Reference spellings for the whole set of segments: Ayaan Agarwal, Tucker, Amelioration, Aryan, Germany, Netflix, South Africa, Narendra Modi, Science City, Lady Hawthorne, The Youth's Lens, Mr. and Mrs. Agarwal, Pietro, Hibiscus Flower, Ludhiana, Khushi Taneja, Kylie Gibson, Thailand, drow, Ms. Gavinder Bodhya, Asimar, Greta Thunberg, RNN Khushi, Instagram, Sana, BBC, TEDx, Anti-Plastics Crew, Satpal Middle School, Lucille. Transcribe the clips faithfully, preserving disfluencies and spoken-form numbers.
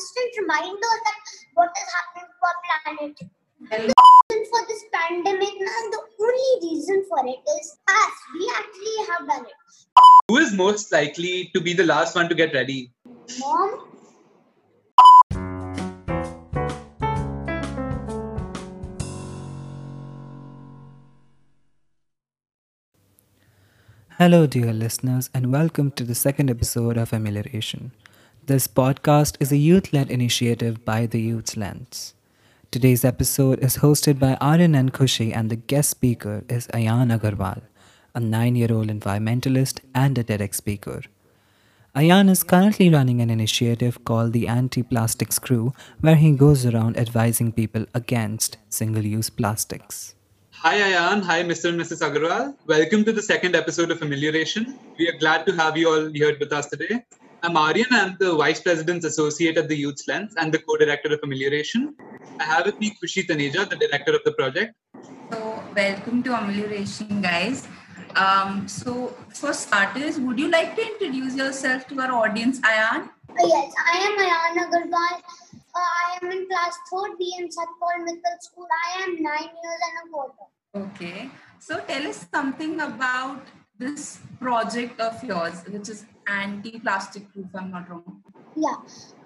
constant reminder that what is happening to our planet. And the reason for this pandemic, and the only reason for it is us. We actually have done it. Who is most likely to be the last one to get ready? Mom. Hello dear listeners, and welcome to the second episode of Amelioration. This podcast is a youth-led initiative by The Youth's Lens. Today's episode is hosted by R N N Khushi, and the guest speaker is Ayaan Agarwal, a nine-year-old environmentalist and a TEDx speaker. Ayaan is currently running an initiative called the Anti-Plastics Crew, where he goes around advising people against single-use plastics. Hi Ayaan, hi Mister and Missus Agarwal. Welcome to the second episode of Amelioration. We are glad to have you all here with us today. I'm Aryan, I'm the Vice President's Associate at the Youth's Lens and the Co-Director of Amelioration. I have with me Khushi Taneja, the Director of the project. So, welcome to Amelioration, guys. Um, so, for starters, would you like to introduce yourself to our audience, Ayaan? Yes, I am Ayaan Agarwal. Uh, I am in class third B in Satpal Middle School. I am nine years and a quarter. Okay. So tell us something about this project of yours, which is Anti-Plastic Crew, if I'm not wrong. Yeah.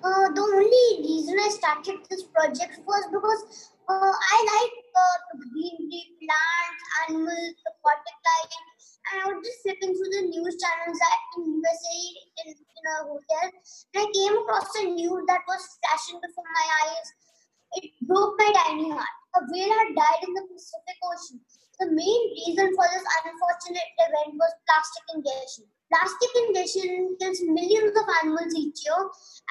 Uh, the only reason I started this project was because uh, I like uh, greenery, plants, animals, aquatic life. And I was just flipping through the news channels that in U S A, in, in a hotel, and I came across a news that was flashing before my eyes. It broke my tiny heart. A whale had died in the Pacific Ocean. The main reason for this unfortunate event was plastic ingestion. Plastic ingestion kills millions of animals each year,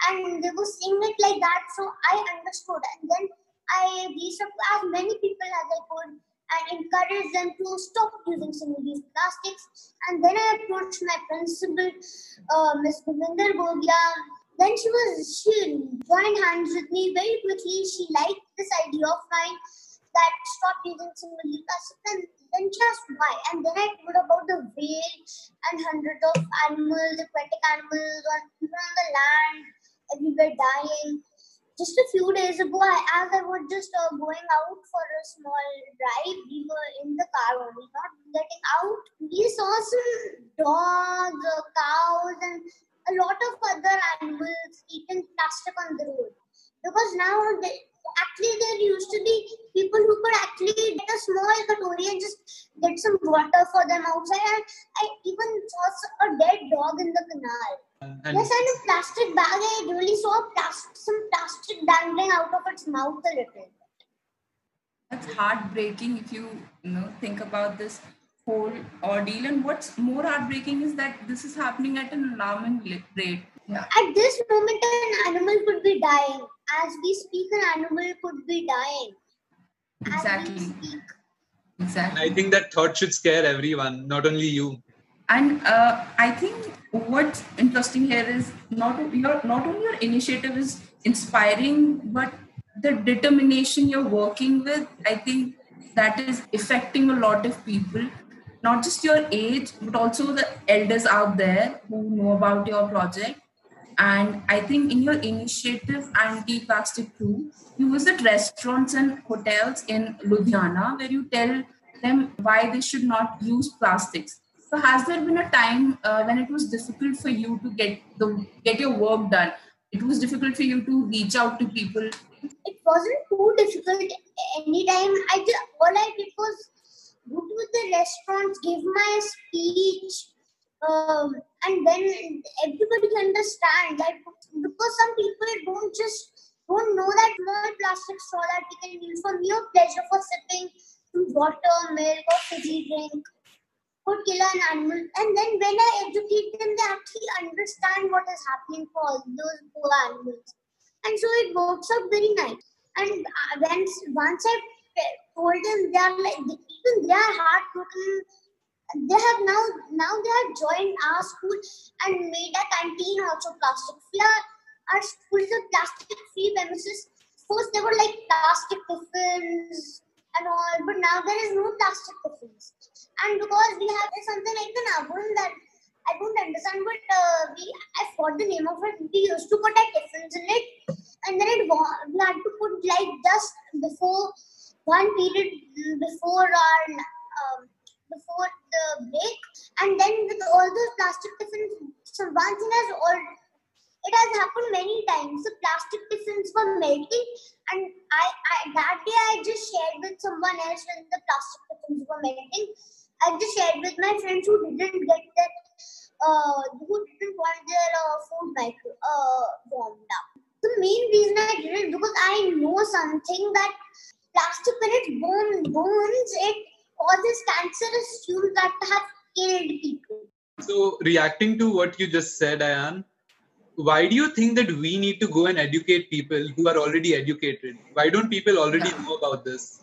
and they were seeing it like that, so I understood. And then I reached out to as many people as I could and encouraged them to stop using single-use plastics. And then I approached my principal, uh, Miz Gavinder Bodhya. Then she was she joined hands with me very quickly. She liked this idea of mine that stop using single-use plastics. And then she asked why. And then I told about the whale and hundreds of animals, aquatic animals, or people on the land, everywhere dying. Just a few days ago, as I was just uh, going out for a small drive, we were in the car only, not getting out. We saw some dogs, uh, cows, and a lot of other animals eating plastic on the road. Because now, they, actually, there used to be people who could actually get a small katori and just get some water for them outside. And I even saw a dead dog in the canal. And yes, and a plastic bag, I really saw plastic, some plastic dangling out of its mouth a little bit. That's heartbreaking if you, you know, think about this whole ordeal. And what's more heartbreaking is that this is happening at an alarming rate. Yeah. At this moment, an animal could be dying. As we speak, an animal could be dying. Exactly. As we speak. Exactly. I think that thought should scare everyone, not only you. And uh, I think what's interesting here is not your not only your initiative is inspiring, but the determination you're working with, I think that is affecting a lot of people, not just your age, but also the elders out there who know about your project. And I think in your initiative, Anti-Plastic Crew, you visit restaurants and hotels in Ludhiana where you tell them why they should not use plastics. So has there been a time uh, when it was difficult for you to get the get your work done? It was difficult for you to reach out to people? It wasn't too difficult any time. I just, all I did was go to the restaurants, give my speech, um, and then everybody understands that, because some people don't just don't know that small plastic straw that we can use for mere pleasure, for sipping water, milk, or fizzy drink, could kill an animal. And then when I educate them, they actually understand what is happening for all those poor animals. And so it works out very nice. And when, once I told them, they are like, even they are heartbroken. They have now, now they have joined our school and made a canteen also plastic free. Our, our school is a plastic free premises. First there were like plastic tiffins and all, but now there is no plastic tiffins. And because we have something like the Nabun that I don't understand, but uh, we I forgot the name of it. We used to put our tiffins in it and then it had to put like just before one period before our um, before the break, and then with all those plastic tiffins, so one thing has all it has happened many times. The so plastic tiffins were melting, and I, I that day I just shared with someone else when the plastic tiffins were melting. I just shared with my friends who didn't get that, uh, who didn't want their uh, food micro uh, warmed up. The main reason I did it because I know something that plastic, when it burn, burns, it causes cancerous fumes that have killed people. So, reacting to what you just said, Ayaan, why do you think that we need to go and educate people who are already educated? Why don't people already know about this?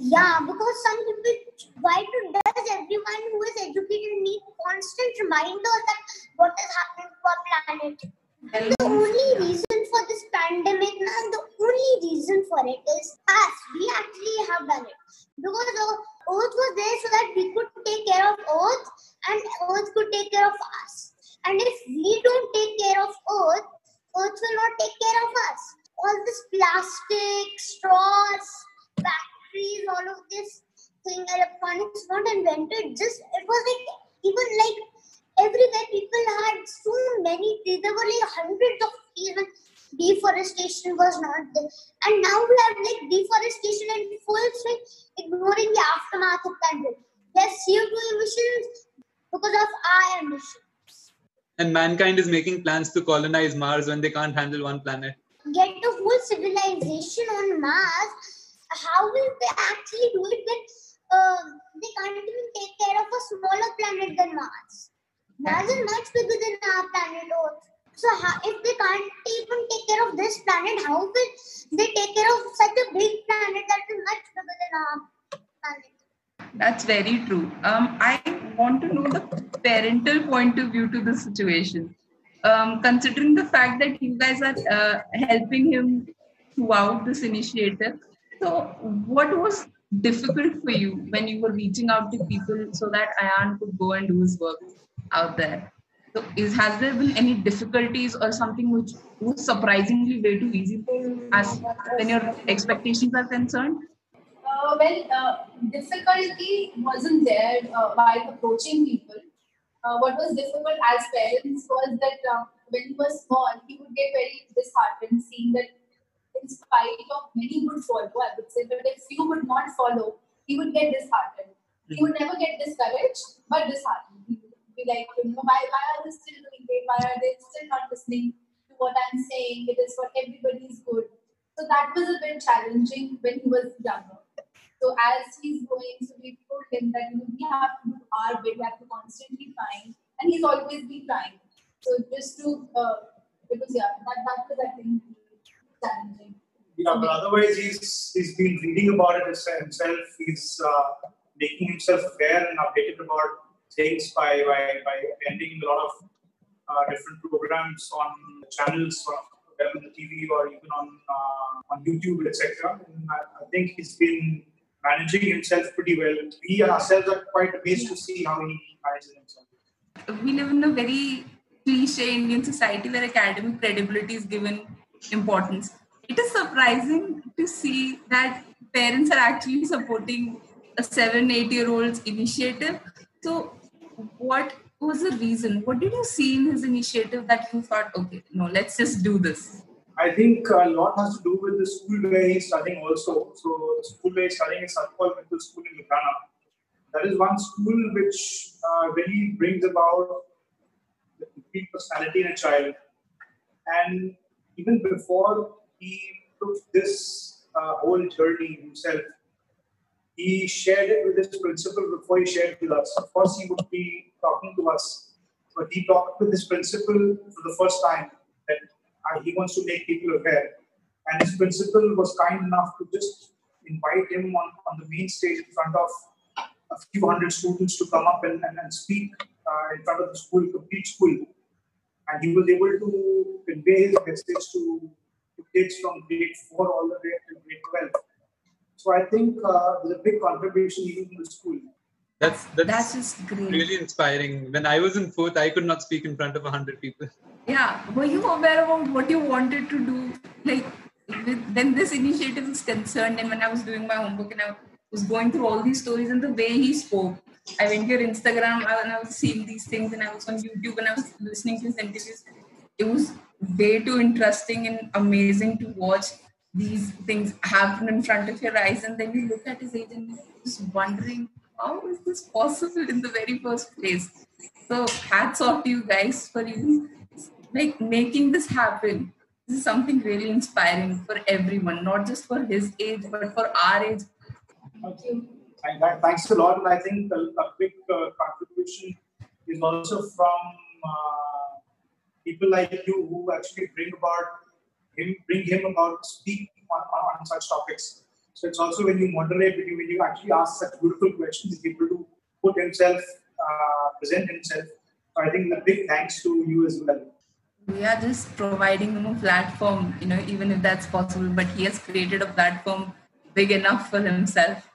Yeah, because some people, why does everyone who is educated need constant reminders that what is happening to our planet? And the only reason for this pandemic, and the only reason for it is us. We actually have done it. Because the Earth was there so that we could take care of Earth, and Earth could take care of us. And if we don't take care of Earth, Earth will not take care of us. All this plastic, straws, batteries, all of this thing, electronics, not invented. Just it was like, even like everywhere people had so many trees. There were like hundreds of trees when deforestation was not there. And now we have like deforestation in full swing, ignoring the aftermath of that. There's C O two emissions because of our emissions. And mankind is making plans to colonize Mars when they can't handle one planet. Get the whole civilization on Mars. How will they actually do it when uh, they can't even take care of a smaller planet than Mars? Mars is much bigger than our planet Earth. So how, if they can't even take care of this planet, how will they take care of such a big planet that is much bigger than our planet? That's very true. Um, I want to know the parental point of view to the situation. Um, considering the fact that you guys are uh, helping him throughout this initiative, so what was difficult for you when you were reaching out to people so that Ayaan could go and do his work out there? So is, has there been any difficulties or something which was surprisingly way too easy as when your expectations are concerned? Uh, well, uh, difficulty wasn't there uh, while approaching people. Uh, what was difficult as parents was that uh, when he was small, he would get very disheartened seeing that in spite of many would follow, I would say, but if few would not follow, he would get disheartened. He would never get discouraged, but disheartened. He would be like, you know, why, why are they still doing it? Why are they still not listening to what I'm saying? It is for everybody's good. So that was a bit challenging when he was younger. So as he's going, so we told him that we have to do our bit, we have to constantly trying, and he's always been trying. So just to, uh, because yeah, that, that was I think challenging. Yeah, but otherwise he's he's been reading about it himself. He's uh, making himself aware and updated about things by by, by attending a lot of uh, different programs on channels from on the T V or even on uh, on YouTube, et cetera. And I, I think he's been managing himself pretty well. We ourselves are quite amazed to see how he manages himself. We live in a very cliche Indian society where academic credibility is given importance. It is surprising to see that parents are actually supporting a seven, eight-year-old's initiative. So what was the reason? What did you see in his initiative that you thought, okay, no, let's just do this? I think a lot has to do with the school where he's studying also. So the school where he's studying is Satpal Middle School in Ludhiana. That is one school which uh, really brings about the complete personality in a child. And even before he took this uh, whole journey himself, he shared it with his principal before he shared it with us. Of course, he would be talking to us. But he talked with his principal for the first time that he wants to make people aware. And his principal was kind enough to just invite him on, on the main stage in front of a few hundred students to come up and, and, and speak uh, in front of the school, complete school. And he was able to convey his message to, to kids from grade four all the way to grade twelve. So I think uh, there's a big contribution even to the school. That's, that's, that's just great. Really inspiring. When I was in fourth, I could not speak in front of a hundred people. Yeah. Were you aware of what you wanted to do? Like, then this initiative is concerned. And when I was doing my homework and I was going through all these stories and the way he spoke, I went to your Instagram and I was seeing these things, and I was on YouTube and I was listening to his interviews. It was way too interesting and amazing to watch these things happen in front of your eyes. And then you look at his age and you're just wondering, how is this possible in the very first place? So hats off to you guys for you like making this happen. This is something really inspiring for everyone, not just for his age, but for our age. Thank you. Thanks a lot. And I think a quick uh, contribution is also from uh, people like you who actually bring about him, bring him about to speak on, on, on such topics. So it's also when you moderate, when you, when you actually ask such beautiful questions, people to put himself, uh, present himself. So I think a big thanks to you as well. We are just providing him a platform, you know, even if that's possible, but he has created a platform big enough for himself.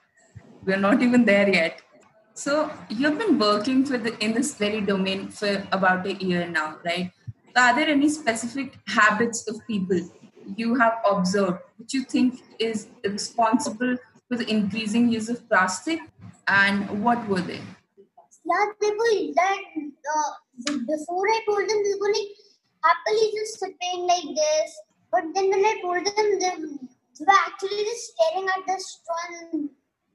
We're not even there yet. So you've been working for the, in this very domain for about a year now, right? So are there any specific habits of people you have observed which you think is responsible for the increasing use of plastic, and what were they? Last people that uh, before I told them they were like happily just sitting like this, but then when I told them they were actually just staring at the straw in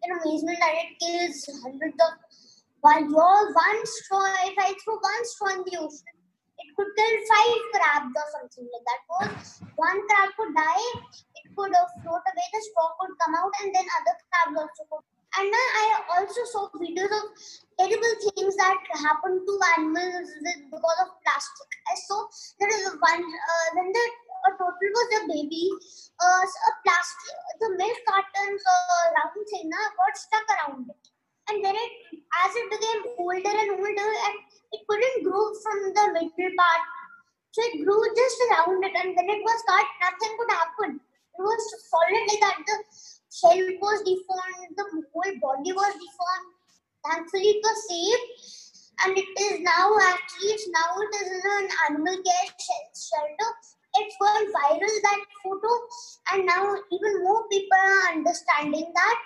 amazement that it kills hundreds of one one straw. If I throw one straw in the ocean, it could kill five crabs or something like that. Because one crab could die, it could uh, float away, the straw could come out, and then other crabs also could. And uh, I also saw videos of terrible things that happen to animals because of plastic. I saw there is one, uh, when the uh, total was a baby, uh, so a plastic, the milk carton's uh, round thing uh, got stuck around it. And then it, as it became older and older, and it couldn't grow from the middle part. So it grew just around it, and when it was cut, nothing could happen. It was solid like that. The shell was deformed, the whole body was deformed. Thankfully, it was saved, and it is now actually, it's now it is in an animal care shelter. It's gone viral, that photo, and now even more people are understanding that.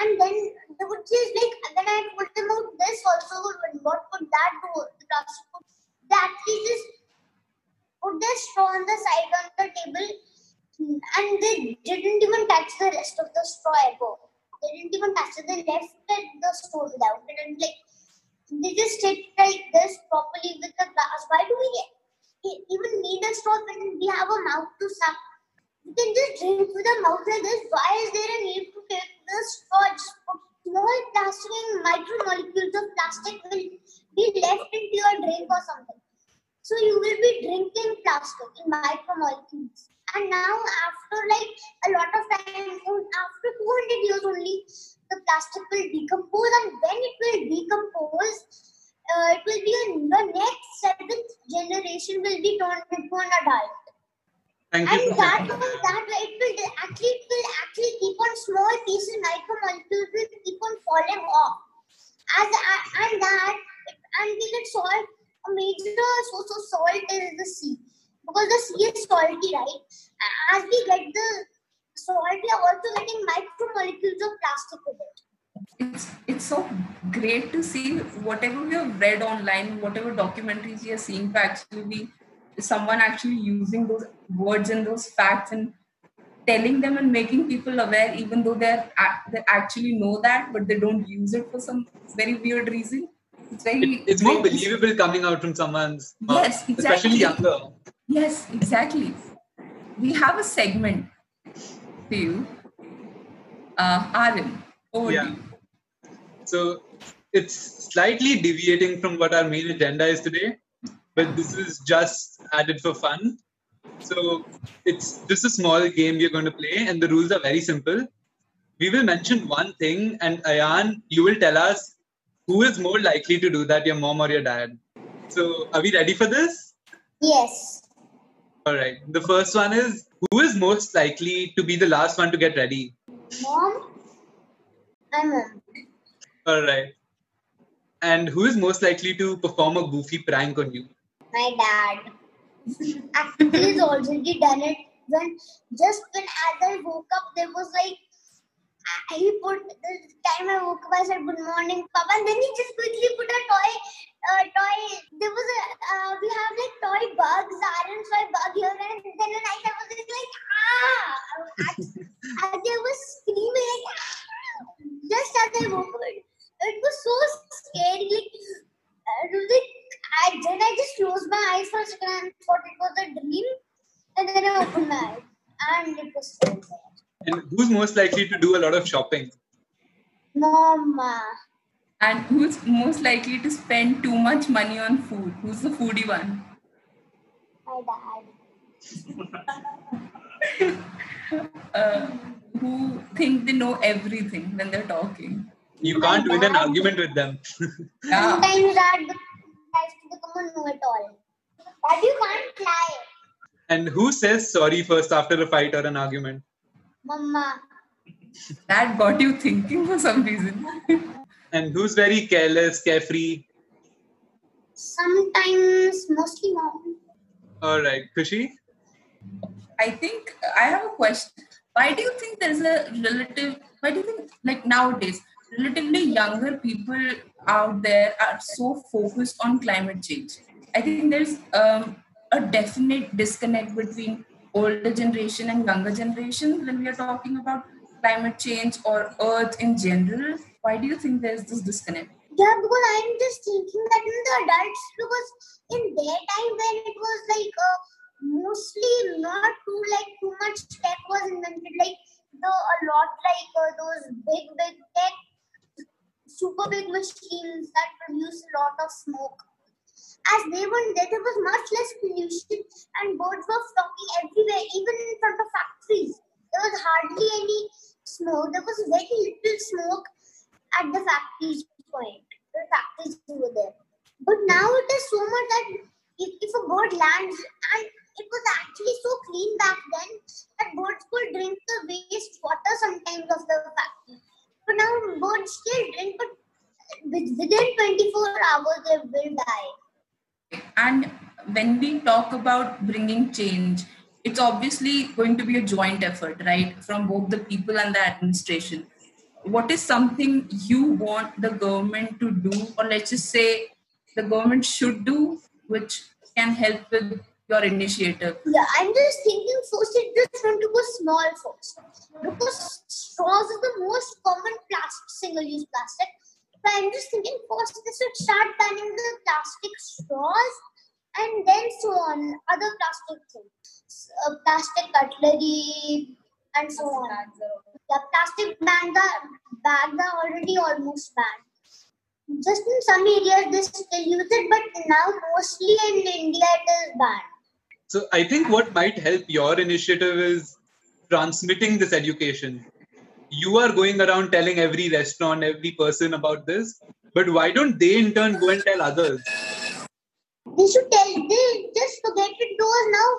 And then, which is like, when I told them about this also, what could that do? The plastic could, they actually just put their straw on the side on the table, and they didn't even touch the rest of the straw ever. They didn't even touch it, they left it, the straw down. They didn't like, they just sit like this properly with the glass. Why do we get? Even need a straw when we have a mouth to suck. You can just drink with a mouth like this. Why is there a need to take the straw? Small plastic and micromolecules of plastic will be left into your drink or something. So you will be drinking plastic in micromolecules. And now after like a lot of time, after two hundred years only, the plastic will decompose. And when it will decompose, Uh, it will be on the next seventh generation will be turned into an adult. Thank and you that, that way it will actually it will actually keep on small pieces, micromolecules will keep on falling off. As and that until it's salt, a major source of salt is the sea. Because the sea is salty, right? As we get the salt, we are also getting micromolecules of plastic with it. It's it's so great to see whatever we have read online, whatever documentaries we are seeing, to actually be someone actually using those words and those facts and telling them and making people aware, even though they're they actually know that, but they don't use it for some very weird reason. It's very it, it's more believable coming out from someone's mouth, yes, exactly. Especially younger. Yes, exactly. We have a segment for you, uh, Aryan. Over yeah. You. So it's slightly deviating from what our main agenda is today, but this is just added for fun. So it's just a small game we're going to play, and the rules are very simple. We will mention one thing, and Ayaan, you will tell us who is more likely to do that, your mom or your dad. So are we ready for this? Yes. All right. The first one is, who is most likely to be the last one to get ready? Mom. I'm mom. All right. And who is most likely to perform a goofy prank on you? My dad. Actually, he's already done it when just when as I woke up, there was like, he put, the time I woke up, I said, good morning, Papa. And then he just quickly put a toy, uh, toy, there was a, uh, we have like toy bugs, Aryan's toy bug here. And then at night I was just like, ah! I, I was screaming, like, ah! Just as I woke up. It was so scary. Like, like I, then I just closed my eyes for a second and thought it was a dream. And then I opened my eyes. And it was so sad. And who's most likely to do a lot of shopping? Mama. And who's most likely to spend too much money on food? Who's the foodie one? My dad. uh, who think they know everything when they're talking? You my can't dad. Win an argument with them. Yeah. Sometimes dad tries to become a know-it-all. But you can't lie. And who says sorry first after a fight or an argument? Mama. That got you thinking for some reason. And who's very careless, carefree? Sometimes, mostly mom. Alright, Khushi? I think I have a question. Why do you think there's a relative, why do you think like nowadays, relatively younger people out there are so focused on climate change? I think there's um, a definite disconnect between older generation and younger generation when we are talking about climate change or earth in general. Why do you think there's this disconnect? Yeah, because I'm just thinking that in the adults, because in their time when it was like uh, mostly not too like too much tech was invented, like the, a lot like uh, those big, big tech, super big machines that produce a lot of smoke. As they were there, there was much less pollution and birds were flocking everywhere, even in front of factories. There was hardly any smoke. There was very little smoke at the factories point. The factories were there. But now it is so much that if, if a bird lands, and it was actually so clean back then that birds could drink the waste water sometimes of the factory. But now birds still drink, but within twenty-four hours they will die. And when we talk about bringing change, it's obviously going to be a joint effort, right? From both the people and the administration. What is something you want the government to do, or let's just say the government should do, which can help with your initiative? Yeah, I'm just thinking first, it just want to go small first. Because straws are the most common plastic, single-use plastic. So I'm just thinking first they should start banning the plastic straws and then so on, other plastic things, uh, plastic cutlery and so on. Yeah, plastic bags are already almost banned. Just in some areas they still use it, but now mostly in India it is banned. So I think what might help your initiative is transmitting this education. You are going around telling every restaurant, every person about this, but why don't they in turn go and tell others? They should tell, they just forget it because now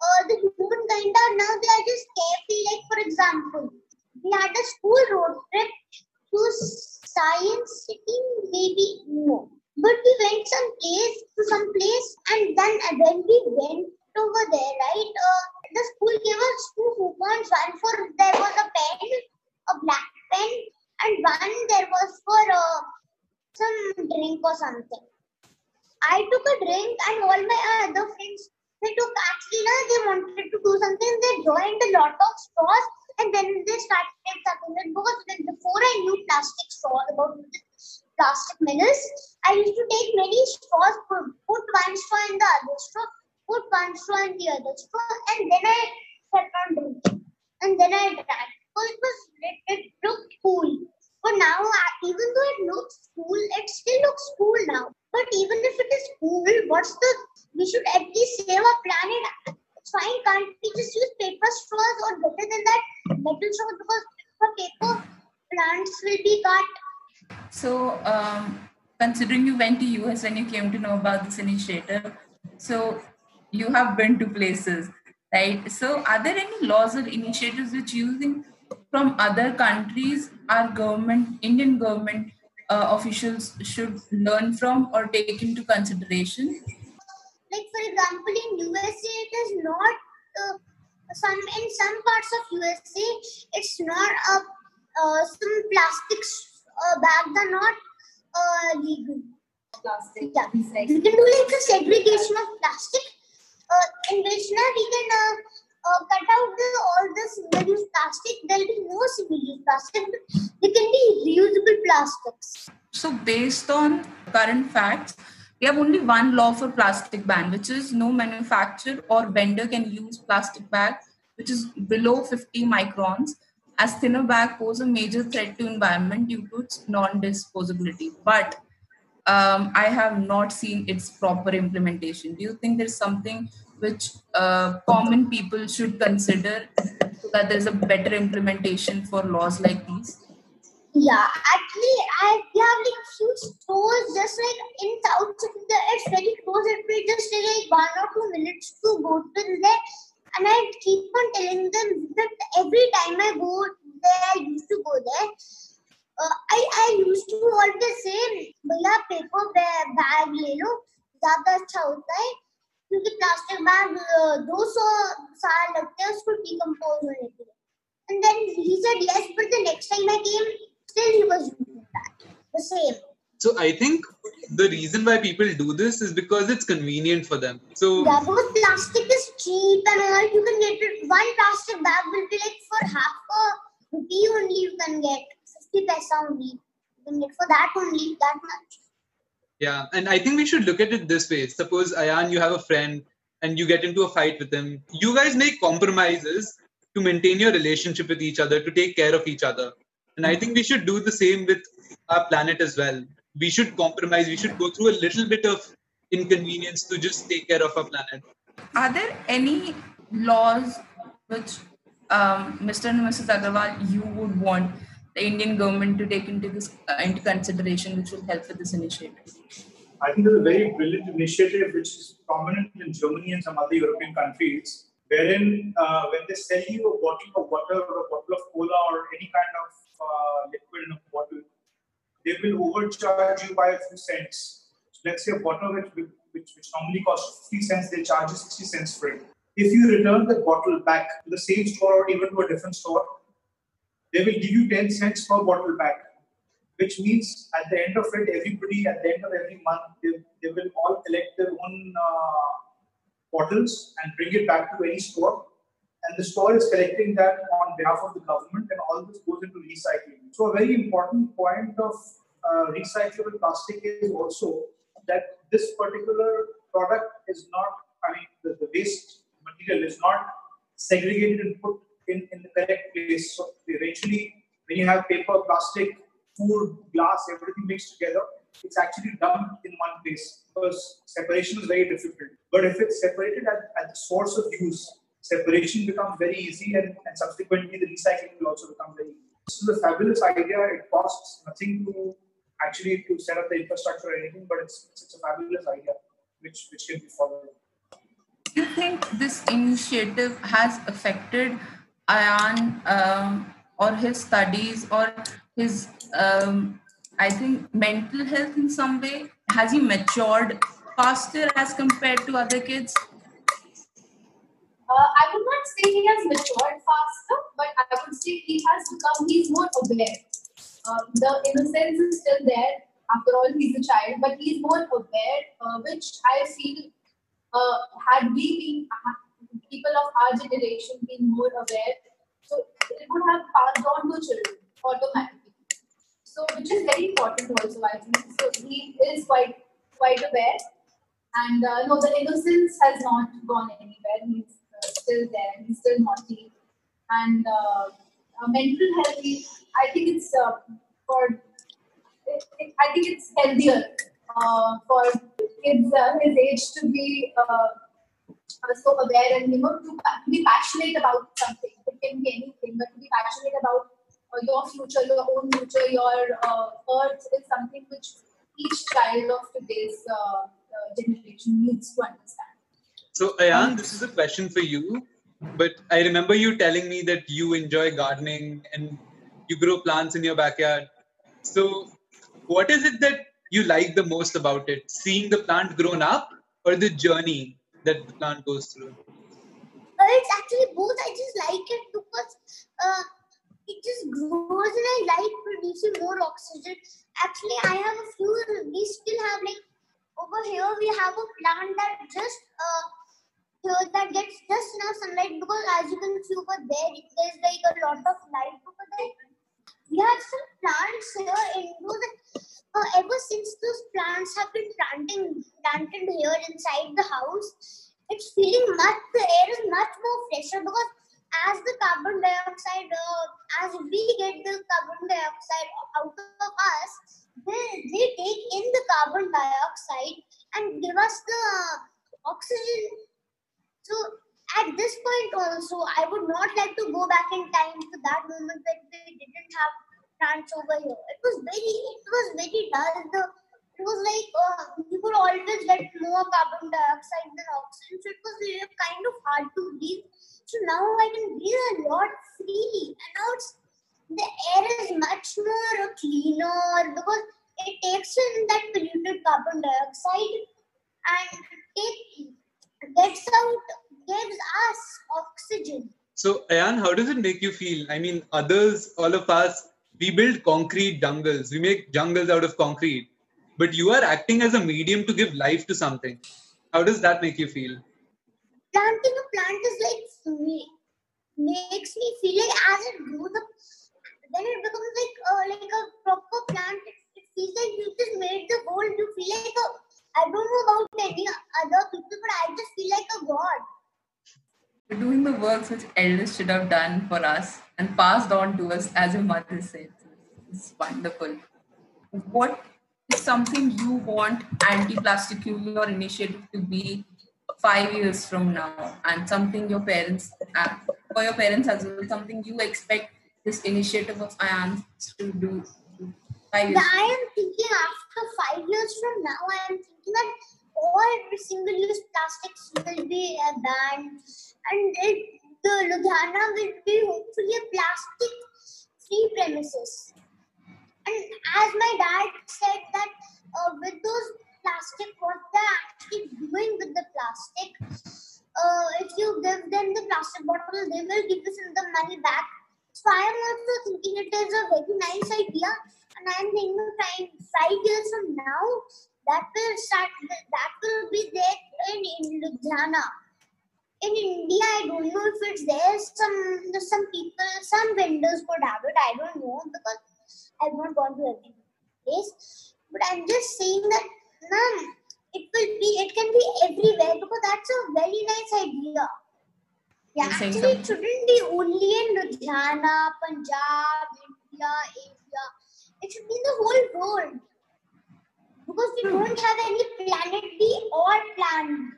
uh, the human kind are now they are just carefree. Like for example, we had a school road trip to Science City, maybe no, but we went some place to some place, and then when we went over there, right, uh, the school gave us two coupons. One for there was a pen, a black pen, and one there was for uh, some drink or something. I took a drink and all my other friends, they took actually, no, they wanted to do something, they joined a lot of straws and then they started sucking it, because before I knew plastic straws, about plastic minnows, I used to take many straws, put one straw in the other straw, put one straw in the other straw, and then I kept on drinking and then I drank. So it was, it, it looked cool. But now, even though it looks cool, it still looks cool now. But even if it is cool, what's the, we should at least save our planet. It's fine, can't we just use paper straws or better than that, metal straws, because for paper, plants will be cut. So, um, considering you went to U S when you came to know about this initiative, so you have been to places, right? So, are there any laws or initiatives which you think from other countries, our government, Indian government uh, officials should learn from or take into consideration? Like for example, in U S A, it is not uh, some in some parts of U S A, it's not a uh, some plastics uh, bags are not uh, legal. Plastic. Yeah. Recycling. We can do like a segregation of plastic, uh, in which now we can uh, uh, cut out the, all the single-use plastic. There will be no single-use plastic. There can be reusable plastics. So based on current facts, we have only one law for plastic ban, which is no manufacturer or vendor can use plastic bag which is below fifty microns, as thinner bag pose a major threat to environment due to its non-disposability. But um, I have not seen its proper implementation. Do you think there's something which uh, common people should consider so that there's a better implementation for laws like these? Yeah, actually, I we have like few stores just like in South Africa. It's very close. It will just take like one or two minutes to go to there, and I keep on telling them that every time I go there, I used to go there. Uh, I I used to always say, "Bhaiya, paper bag le lo, ज़्यादा अच्छा होता है, क्योंकि plastic bag दो सौ साल लगते हैं उसको decompose होने के लिए." And then he said yes, but the next time I came, still he was doing that. The same. So I think the reason why people do this is because it's convenient for them. So yeah, because plastic is cheap and all. You can get it. One plastic bag will be like for half a rupee only. You can get fifty paisa only. You can get for that only, that much. Yeah, and I think we should look at it this way. Suppose Ayaan, you have a friend and you get into a fight with him. You guys make compromises to maintain your relationship with each other, to take care of each other. And I think we should do the same with our planet as well. We should compromise. We should go through a little bit of inconvenience to just take care of our planet. Are there any laws which um, Mister and Missus Agarwal, you would want the Indian government to take into this uh, into consideration, which will help with this initiative? I think it's a very brilliant initiative, which is prominent in Germany and some other European countries, wherein uh, when they sell you a bottle of water or a bottle of cola or any kind of uh, liquid in a bottle, they will overcharge you by a few cents. So let's say a bottle which, which, which normally costs fifty cents, they charge you sixty cents for it. If you return the bottle back to the same store or even to a different store, they will give you ten cents per bottle back, which means at the end of it, everybody, at the end of every month, they, they will all collect their own uh, bottles and bring it back to any store, and the store is collecting that on behalf of the government, and all this goes into recycling. So a very important point of uh, recyclable plastic is also that this particular product is not, I mean, the, the waste material is not segregated and put in, in the correct place. So eventually, when you have paper, plastic, food, glass, everything mixed together, it's actually dumped in one place because separation is very difficult. But if it's separated at, at the source of use, separation becomes very easy, and, and subsequently the recycling will also become very easy. This is a fabulous idea. It costs nothing to actually to set up the infrastructure or anything, but it's, it's a fabulous idea which, which can be followed. Do you think this initiative has affected Ayaan um, or his studies or his... Um, I think mental health in some way? Has he matured faster as compared to other kids? Uh, I would not say he has matured faster, but I would say he has become, he's more aware. Uh, the innocence is still there. After all, he's a child, but he's more aware, uh, which I feel uh, had we been, uh, people of our generation been more aware, so it would have passed on to children automatically. So, which is very important also, I think. So, he is quite quite aware. And uh, no, the innocence has not gone anywhere. He's uh, still there. He's still naughty. And uh, uh, mental health, I think it's uh, for, it, it, I think it's healthier uh, for kids uh, his age to be uh, so aware and, you know, to be passionate about something. It can be anything, but to be passionate about your future, your own future, your uh, earth is something which each child of today's uh, uh, generation needs to understand. So, Ayaan, this is a question for you. But I remember you telling me that you enjoy gardening and you grow plants in your backyard. So, what is it that you like the most about it? Seeing the plant grown up or the journey that the plant goes through? It's actually both. I just like it because uh, it just grows and I like producing more oxygen. Actually, I have a few, we still have like, over here we have a plant that just, uh, here that gets just enough sunlight because as you can see over there, there's like a lot of light over there. We have some plants here indoors. Uh, ever since those plants have been planting, planted here inside the house, it's feeling much, the air is much more fresher because as the carbon dioxide, uh, as we get the carbon dioxide out of us, they, they take in the carbon dioxide and give us the oxygen. So at this point also, I would not like to go back in time to that moment when we didn't have plants over here. It was very, it was very dull. The, it was like uh, we would always get more carbon dioxide than oxygen. So it was really kind of hard to breathe. So now I can breathe a lot freely. And now it's, the air is much more cleaner because it takes in that polluted carbon dioxide and it gets out, gives us oxygen. So, Ayaan, how does it make you feel? I mean, others, all of us, we build concrete jungles. We make jungles out of concrete. But you are acting as a medium to give life to something. How does that make you feel? Planting a plant is like, makes me feel like as it grows up, then it becomes like, uh, like a proper plant. It feels like you just made the world. You feel like a, I don't know about any other people, but I just feel like a god. We're doing the works which elders should have done for us and passed on to us as a mother said. It's wonderful. What is something you want Anti-Plastic Crew or initiative to be five years from now, and something your parents, for your parents as well, something you expect this initiative of Ayaan to do? I am thinking after five years from now, I am thinking that all single-use plastics will be uh, banned, and it, the Ludhiana will be hopefully a plastic-free premises. And as my dad said that uh, with those plastic, what they are actually doing with the plastic, uh, if you give them the plastic bottle, they will give you some of the money back. So I am also thinking it is a very nice idea. And I'm thinking five years from now, that will start, that will be there in, in Ludhiana. In India, I don't know if it's there. Some some people, some vendors could have it. I don't know because I've not gone to every place. But I'm just saying that nah, it will be, it can be everywhere because that's a very nice idea. Yeah, You're actually, it shouldn't be only in Ludhiana, Punjab, India, India. It should be the whole world because we don't have any planet B or plan.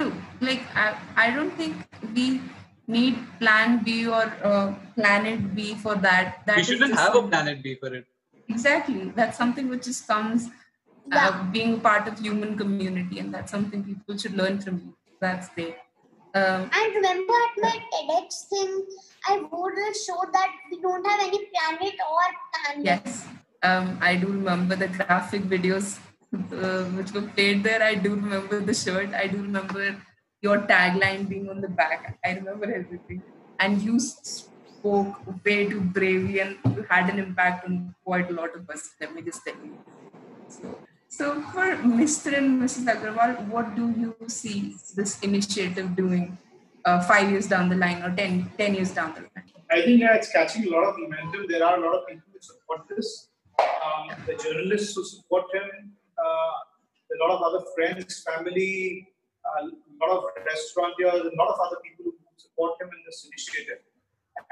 True. Like I, I don't think we need plan B or uh, planet B for that. that we shouldn't have a planet B for it. Exactly. That's something which just comes yeah. uh, being part of human community, and that's something people should learn from you. That's great. Um, and remember at my TEDx thing, I would show that we don't have any planet or planet. Yes, um, I do remember the graphic videos uh, which were played there. I do remember the shirt. I do remember your tagline being on the back. I remember everything. And you spoke way too bravely and you had an impact on quite a lot of us. Let me just tell you. So, So for Mister and Missus Agarwal, what do you see this initiative doing uh, five years down the line or ten, ten years down the line? I think yeah, it's catching a lot of momentum. There are a lot of people who support this. Um, the journalists who support him, uh, a lot of other friends, family, uh, a lot of restaurateurs, a lot of other people who support him in this initiative.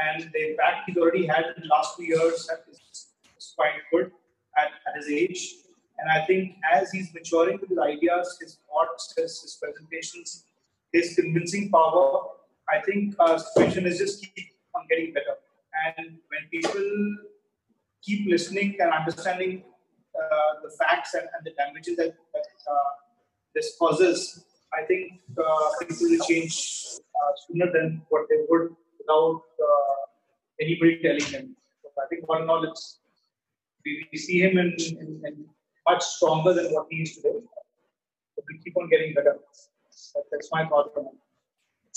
And the impact he's already had in the last few years is quite good at, at his age. And I think as he's maturing with his ideas, his thoughts, his, his presentations, his convincing power, I think our situation is just keep on getting better. And when people keep listening and understanding uh, the facts and, and the damages that, that uh, this causes, I think uh, people will change uh, sooner than what they would without uh, anybody telling them. So I think all in all, it's, we, we see him in, in, in much stronger than what he is today. But we keep on getting better. That's my thought on it.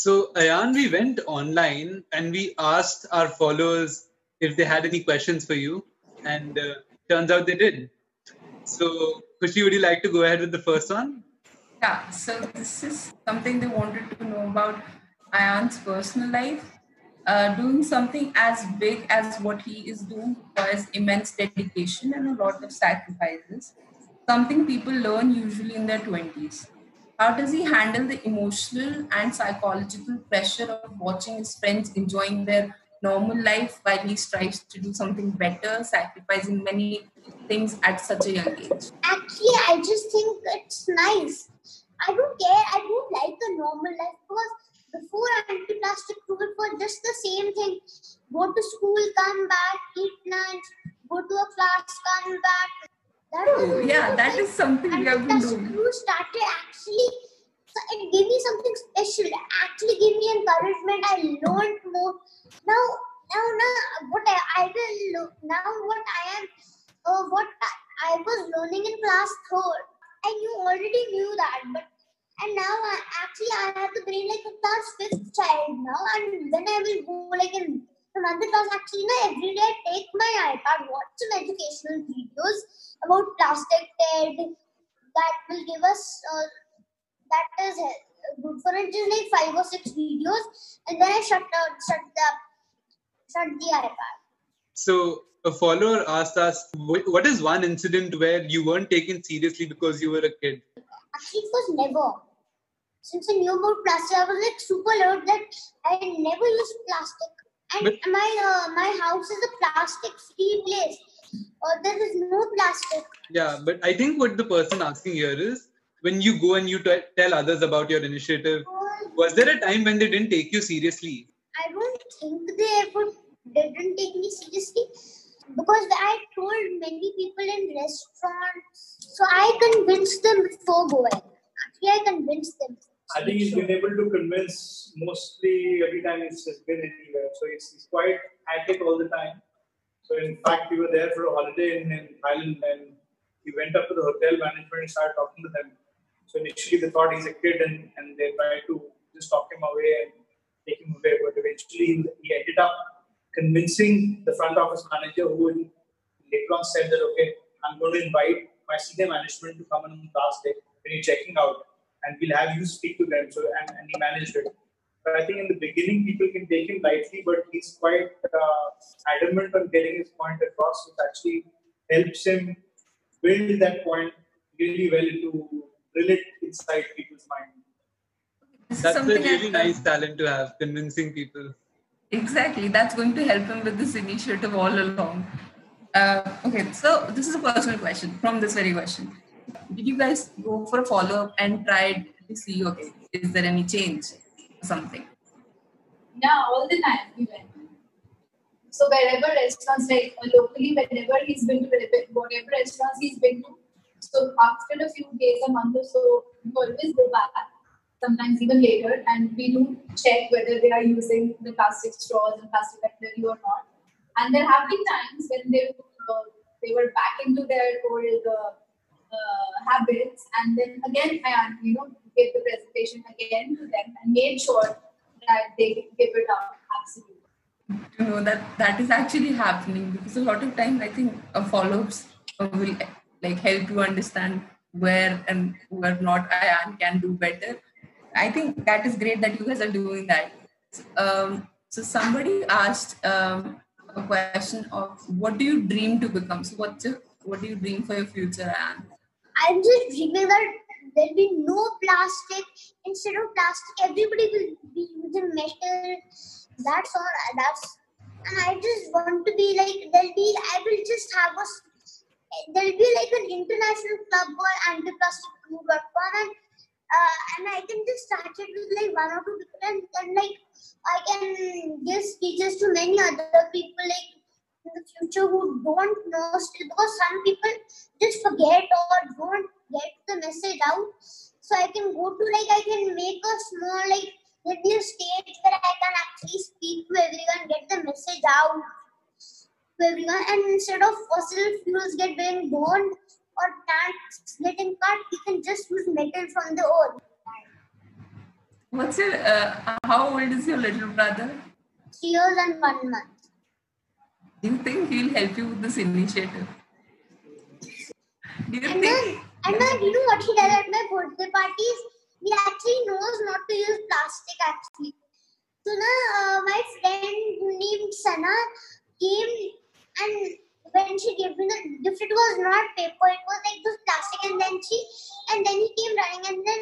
So, Ayaan, we went online and we asked our followers if they had any questions for you. And uh, turns out they did. So, Khushi, would you like to go ahead with the first one? Yeah, so this is something they wanted to know about Ayaan's personal life. Uh, doing something as big as what he is doing requires immense dedication and a lot of sacrifices, something people learn usually in their twenties. How does he handle the emotional and psychological pressure of watching his friends enjoying their normal life while he strives to do something better, sacrificing many things at such a young age? Actually, I just think it's nice. I don't care. I don't like the normal life because before Anti-Plastic Crew, it was just the same thing. Go to school, come back, eat lunch, go to a class, come back. That oh, yeah, that thing. Is something we have been doing. Crew started actually, it gave me something special. It actually gave me encouragement. I learned more. Now, now, now what I, I will look, now what I am, uh, what I, I was learning in class third, I knew already knew that, but and now I, actually I have the brain like a class fifth child now, and then I will go like in another class. Actually, you know, every day I take my iPad, watch some educational videos about plastic TED that will give us uh, that is good for it, just like five or six videos, and then I shut down, shut the shut the iPad. So a follower asked us, what is one incident where you weren't taken seriously because you were a kid? Actually, it was never. Since I knew about plastic, I was like super alert that I never used plastic. And but, my uh, my house is a plastic-free place. Uh, there is no plastic. Yeah, but I think what the person asking here is, when you go and you t- tell others about your initiative, uh, was there a time when they didn't take you seriously? I don't think they ever didn't take me seriously. Because I told many people in restaurants, so I convinced them before going. Actually, I convinced them. I think he's been able to convince mostly every time he's been anywhere. So he's, he's quite hectic all the time. So in fact, we were there for a holiday in, in Thailand, and we went up to the hotel management and started talking to them. So initially, they thought he's a kid, and, and they tried to just talk him away and take him away. But eventually, he ended up convincing the front office manager, who later on said that, okay, I'm going to invite my senior management to come on the last day when you're checking out, and we'll have you speak to them. So and, and he managed it. But I think in the beginning, people can take him lightly, but he's quite uh, adamant on getting his point across, which actually helps him build that point really well to drill it inside people's mind. That's Something a really nice talent to have, convincing people. Exactly. That's going to help him with this initiative all along. Uh, okay, so this is a personal question from this very question. Did you guys go for a follow-up and tried to see, okay, is there any change or something? Yeah, all the time we went. So wherever restaurants, like locally, whenever he's been to, whatever restaurants he's been to, so after a few days, a month or so, we always go back. Sometimes even later, and we do check whether they are using the plastic straws and plastic cutlery or not. And there have been times when they uh, they were back into their old uh, uh, habits, and then again I you know gave the presentation again to them and made sure that they give it up absolutely. You know that that is actually happening, because a lot of times I think a follow-ups will like help you understand where and where not Ayaan can do better. I think that is great that you guys are doing that. Um, so somebody asked um, a question of what do you dream to become? So what's your, what do you dream for your future, Ayaan? I'm just dreaming that there will be no plastic. Instead of plastic, everybody will be using metal. That's all. That's, and I just want to be like, there'll be, I will just have a, there'll be like an international club or anti plastic crew dot com, and Uh, and I can just start it with like one or two people, and, and like I can give speeches to many other people like in the future who don't know still, because some people just forget or don't get the message out. So I can go to like, I can make a small like little stage where I can actually speak to everyone, get the message out to everyone, and instead of fossil fuels get being burned or plants getting cut, we can just use metal from the earth. What's your, uh, how old is your little brother? Three years and one month. Do you think he'll help you with this initiative? Do you and think? Then, and then, you know what he does at my birthday parties? He actually knows not to use plastic actually. So na, uh, my friend named Sana came and when she gave me the gift, it was not paper, it was like this plastic, and then she, and then he came running, and then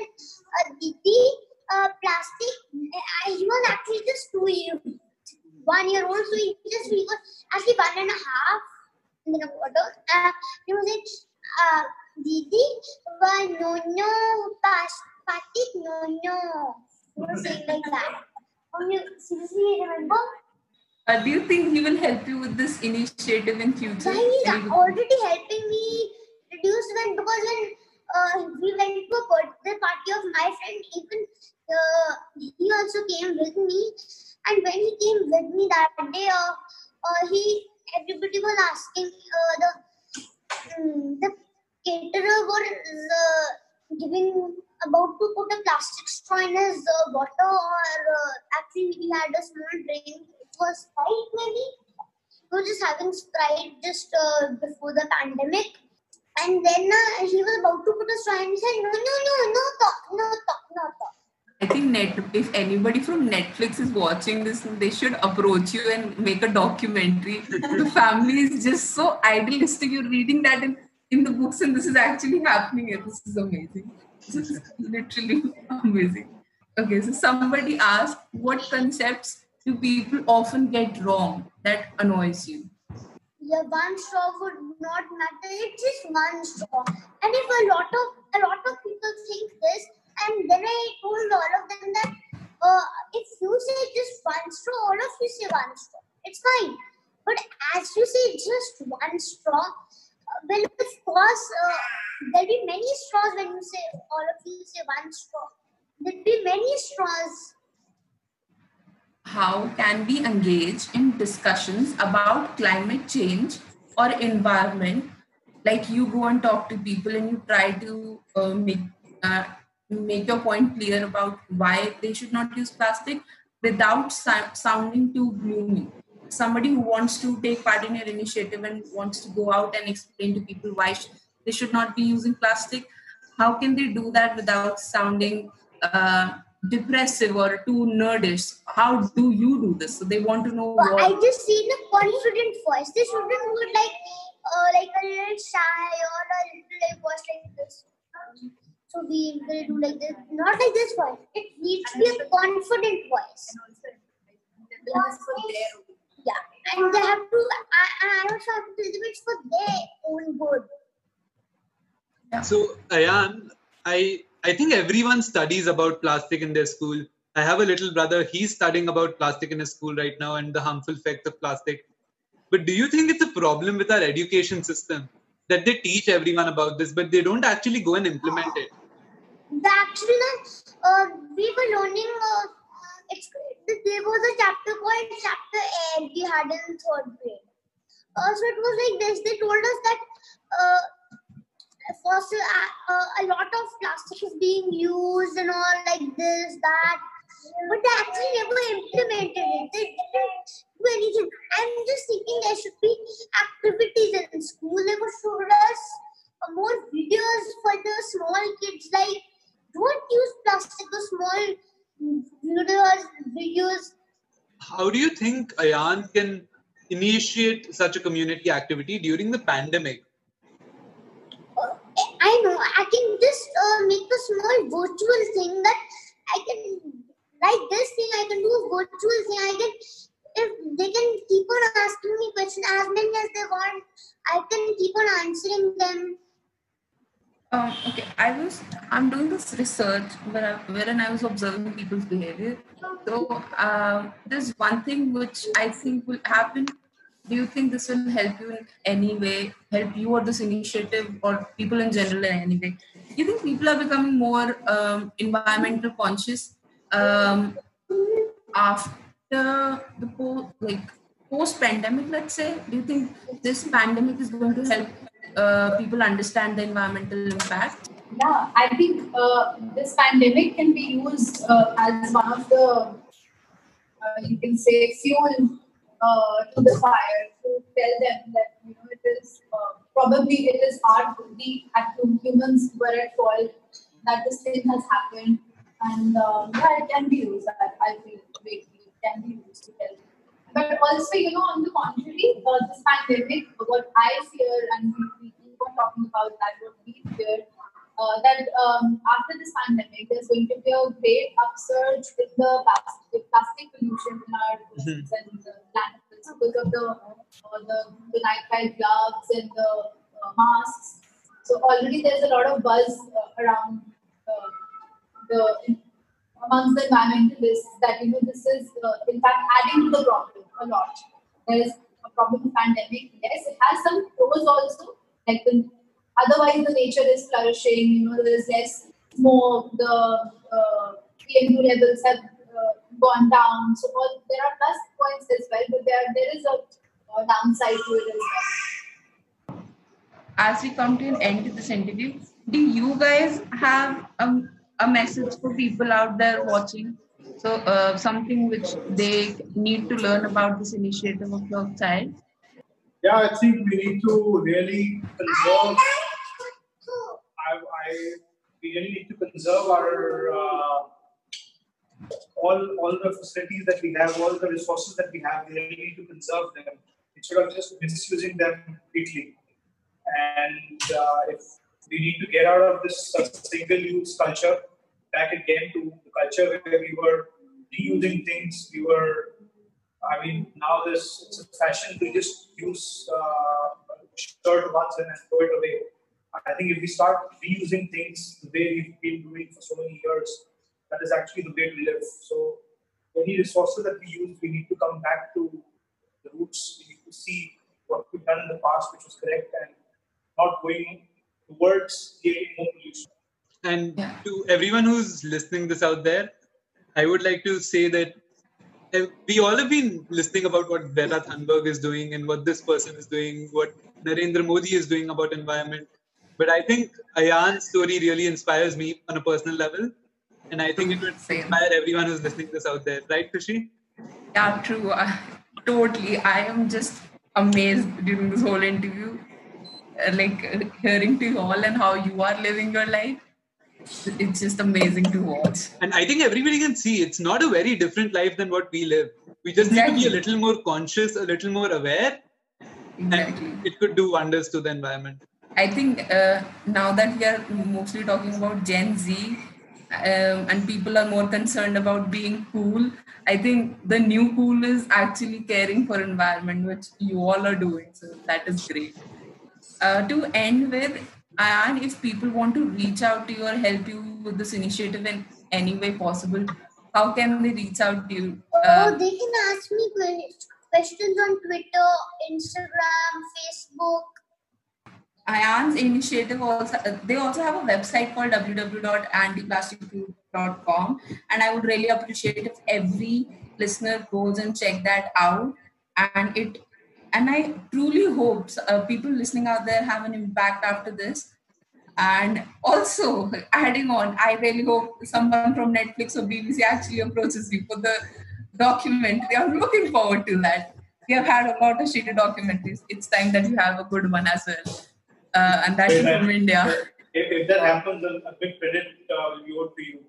uh, the uh, plastic, uh, he was actually just two years, one year old, so he just, he was actually one and a half, and then a quarter, uh, he was like, uh, Didi, why no, no, plastic, no, no, he was saying like that. Seriously, I remember. Uh, do you think he will help you with this initiative in future? Yeah, he's Any already good? helping me reduce when because when uh, we went to a birthday party of my friend, even uh, he also came with me. And when he came with me that day, uh, uh, he everybody was asking uh, the um, the caterer was uh, giving about to put a plastic straw in his uh, water, or uh, actually he had a small drink. Was Sprite maybe? We were just having Sprite just uh, before the pandemic, and then uh, he was about to put a straw and he said, no, no, no, no talk, no talk, no talk. I think net, if anybody from Netflix is watching this, they should approach you and make a documentary. The family is just so idealistic. You're reading that in, in the books and this is actually happening. And this is amazing. This is literally amazing. Okay, so somebody asked, what concepts do people often get wrong that annoys you? Yeah, one straw would not matter. It's just one straw. And if a lot of a lot of people think this, and then I told all of them that uh, if you say just one straw, all of you say one straw. It's fine. But as you say just one straw, uh, well, of course, uh, there'll be many straws when you say all of you say one straw. There'll be many straws. How can we engage in discussions about climate change or environment? Like you go and talk to people and you try to uh, make uh, make your point clear about why they should not use plastic without su- sounding too gloomy. Somebody who wants to take part in your initiative and wants to go out and explain to people why sh- they should not be using plastic, how can they do that without sounding uh, depressive or too nerdish? How do you do this? So they want to know. Well, I just see the confident voice. They shouldn't do it like, uh, like a little shy or a little like voice like this. So we will do like this, not like this voice. It needs to be a confident voice. Yeah, and they have to. I I also have to do it for their own good. Yeah. So Ayaan, I. I think everyone studies about plastic in their school. I have a little brother. He's studying about plastic in his school right now and the harmful effects of plastic. But do you think it's a problem with our education system that they teach everyone about this, but they don't actually go and implement it? Actually, uh, we were learning, uh, it's, there was a chapter called Chapter Air we had in third grade. Uh, so it was like this. They told us that Uh, First, uh, uh, a lot of plastic is being used and all like this, that. But they actually never implemented it. They didn't do anything. I'm just thinking there should be activities in school. They would show us uh, more videos for the small kids. Like, don't use plastic for small videos. videos. How do you think Ayaan can initiate such a community activity during the pandemic? I know, I can just uh, make a small virtual thing that I can, like this thing, I can do a virtual thing. I can, if they can keep on asking me questions as many as they want, I can keep on answering them. Um, okay, I was, I'm doing this research where I, wherein I was observing people's behavior. So uh, there's one thing which I think will happen. Do you think this will help you in any way, help you or this initiative or people in general in any way? Do you think people are becoming more um, environmental conscious um, after the po- like post-pandemic, let's say? Do you think this pandemic is going to help uh, people understand the environmental impact? Yeah, I think uh, this pandemic can be used uh, as one of the, uh, you can say, fuel uh, to the fire to tell them that, you know, it is uh, probably it is our duty as humans were at fault that this thing has happened, and uh, yeah, it can be used. I, I feel greatly it can be used to tell them. But also, you know, on the contrary, uh, this pandemic, what I fear, and we keep on talking about that, what we fear. Uh, that um, after this pandemic, there's going to be a great upsurge in the plastic, with plastic pollution in our homes and the planet because of the, uh, the, the nitrile gloves and the uh, masks. So already there's a lot of buzz uh, around uh, the in, amongst the environmentalists that, you know, this is uh, in fact adding to the problem a lot. There is a problem with pandemic. Yes, it has some pros also, like the otherwise, the nature is flourishing, you know, there is less smoke, the uh, P M two levels have uh, gone down. So, all, there are plus points as well, but there, there is a uh, downside to it as well. As we come to an end to this interview, do you guys have a, a message for people out there watching? So, uh, something which they need to learn about this initiative of Your Child? Yeah, I think we need to really conserve. I, I, we really need to conserve our uh, all all the facilities that we have, all the resources that we have. We really need to conserve them instead of just misusing them completely. And uh, if we need to get out of this uh, single-use culture back again to the culture where we were reusing things, we were. I mean, now this it's a fashion to just use uh, shirt once and then throw it away. I think if we start reusing things the way we've been doing for so many years, that is actually the way we live. So any resources that we use, we need to come back to the roots. We need to see what we've done in the past, which was correct, and not going towards creating more pollution. And yeah. To everyone who's listening this out there, I would like to say that we all have been listening about what Greta Thunberg is doing and what this person is doing, what Narendra Modi is doing about environment. But I think Ayaan's story really inspires me on a personal level. And I think it would inspire everyone who's listening to this out there. Right, Khushi? Yeah, true. Uh, totally. I am just amazed during this whole interview. Uh, like uh, hearing to you all and how you are living your life. It's just amazing to watch. And I think everybody can see it's not a very different life than what we live. We just exactly. need to be a little more conscious, a little more aware. Exactly. And it could do wonders to the environment. I think uh, now that we are mostly talking about Gen Z um, and people are more concerned about being cool, I think the new cool is actually caring for environment, which you all are doing. So that is great. Uh, to end with, Ayaan, if people want to reach out to you or help you with this initiative in any way possible, how can they reach out to you? Uh, oh, they can ask me questions on Twitter, Instagram, Facebook. Ayaan's initiative also, they also have a website called w w w dot anti plastic crew dot com, and I would really appreciate if every listener goes and check that out. And it And I truly hope uh, people listening out there have an impact after this. And also, adding on, I really hope someone from Netflix or B B C actually approaches you for the documentary. I'm looking forward to that. We have had a lot of shitty documentaries. It's time that you have a good one as well. Uh, and that is from India. If, if that happens, then a big credit uh, will go to you.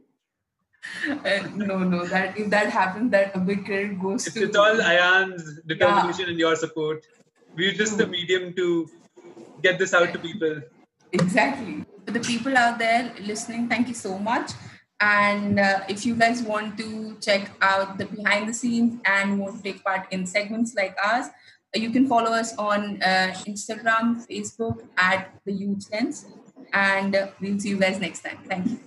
Uh, no, no. That if that happens, that a big credit goes it's, to. It's all Ayaan's determination yeah. and your support. We're just True. the medium to get this out to people. Exactly. For the people out there listening, thank you so much. And uh, if you guys want to check out the behind the scenes and want to take part in segments like ours, you can follow us on uh, Instagram, Facebook at The Youth's Lens, and uh, we'll see you guys next time. Thank you.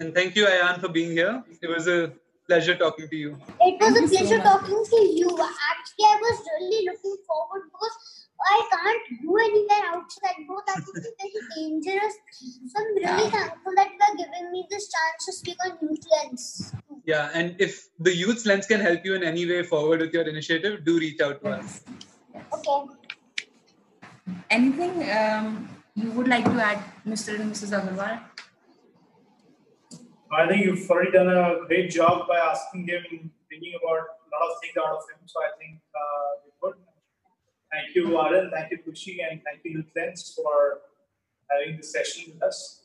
And thank you, Ayaan, for being here. It was a pleasure talking to you. It was thank a pleasure so talking to you. Actually, I was really looking forward because I can't go anywhere outside. Both are very dangerous. So I'm really yeah. thankful that you are giving me this chance to speak on Youth's Lens. Yeah, and if the Youth's Lens can help you in any way forward with your initiative, do reach out to yes. us. Yes. Okay. Anything um, you would like to add, Mister and Missus Agarwal? I think you've already done a great job by asking him and thinking about a lot of things out of him. So I think uh, we're good. Thank you, Aryan. Thank you, Khushi. And thank you, Youth's Lens, for having this session with us.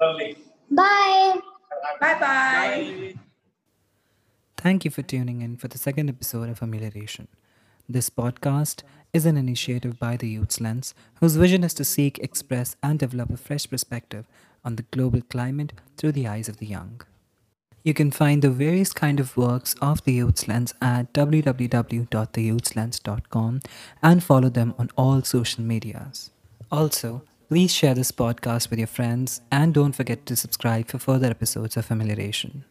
Lovely. Bye. Bye-bye. Bye. Thank you for tuning in for the second episode of Amelioration. This podcast is an initiative by the Youth's Lens, whose vision is to seek, express, and develop a fresh perspective on the global climate through the eyes of the young. You can find the various kind of works of the Youth's Lens at w w w dot the youths lens dot com and follow them on all social medias. Also, please share this podcast with your friends and don't forget to subscribe for further episodes of Amelioration.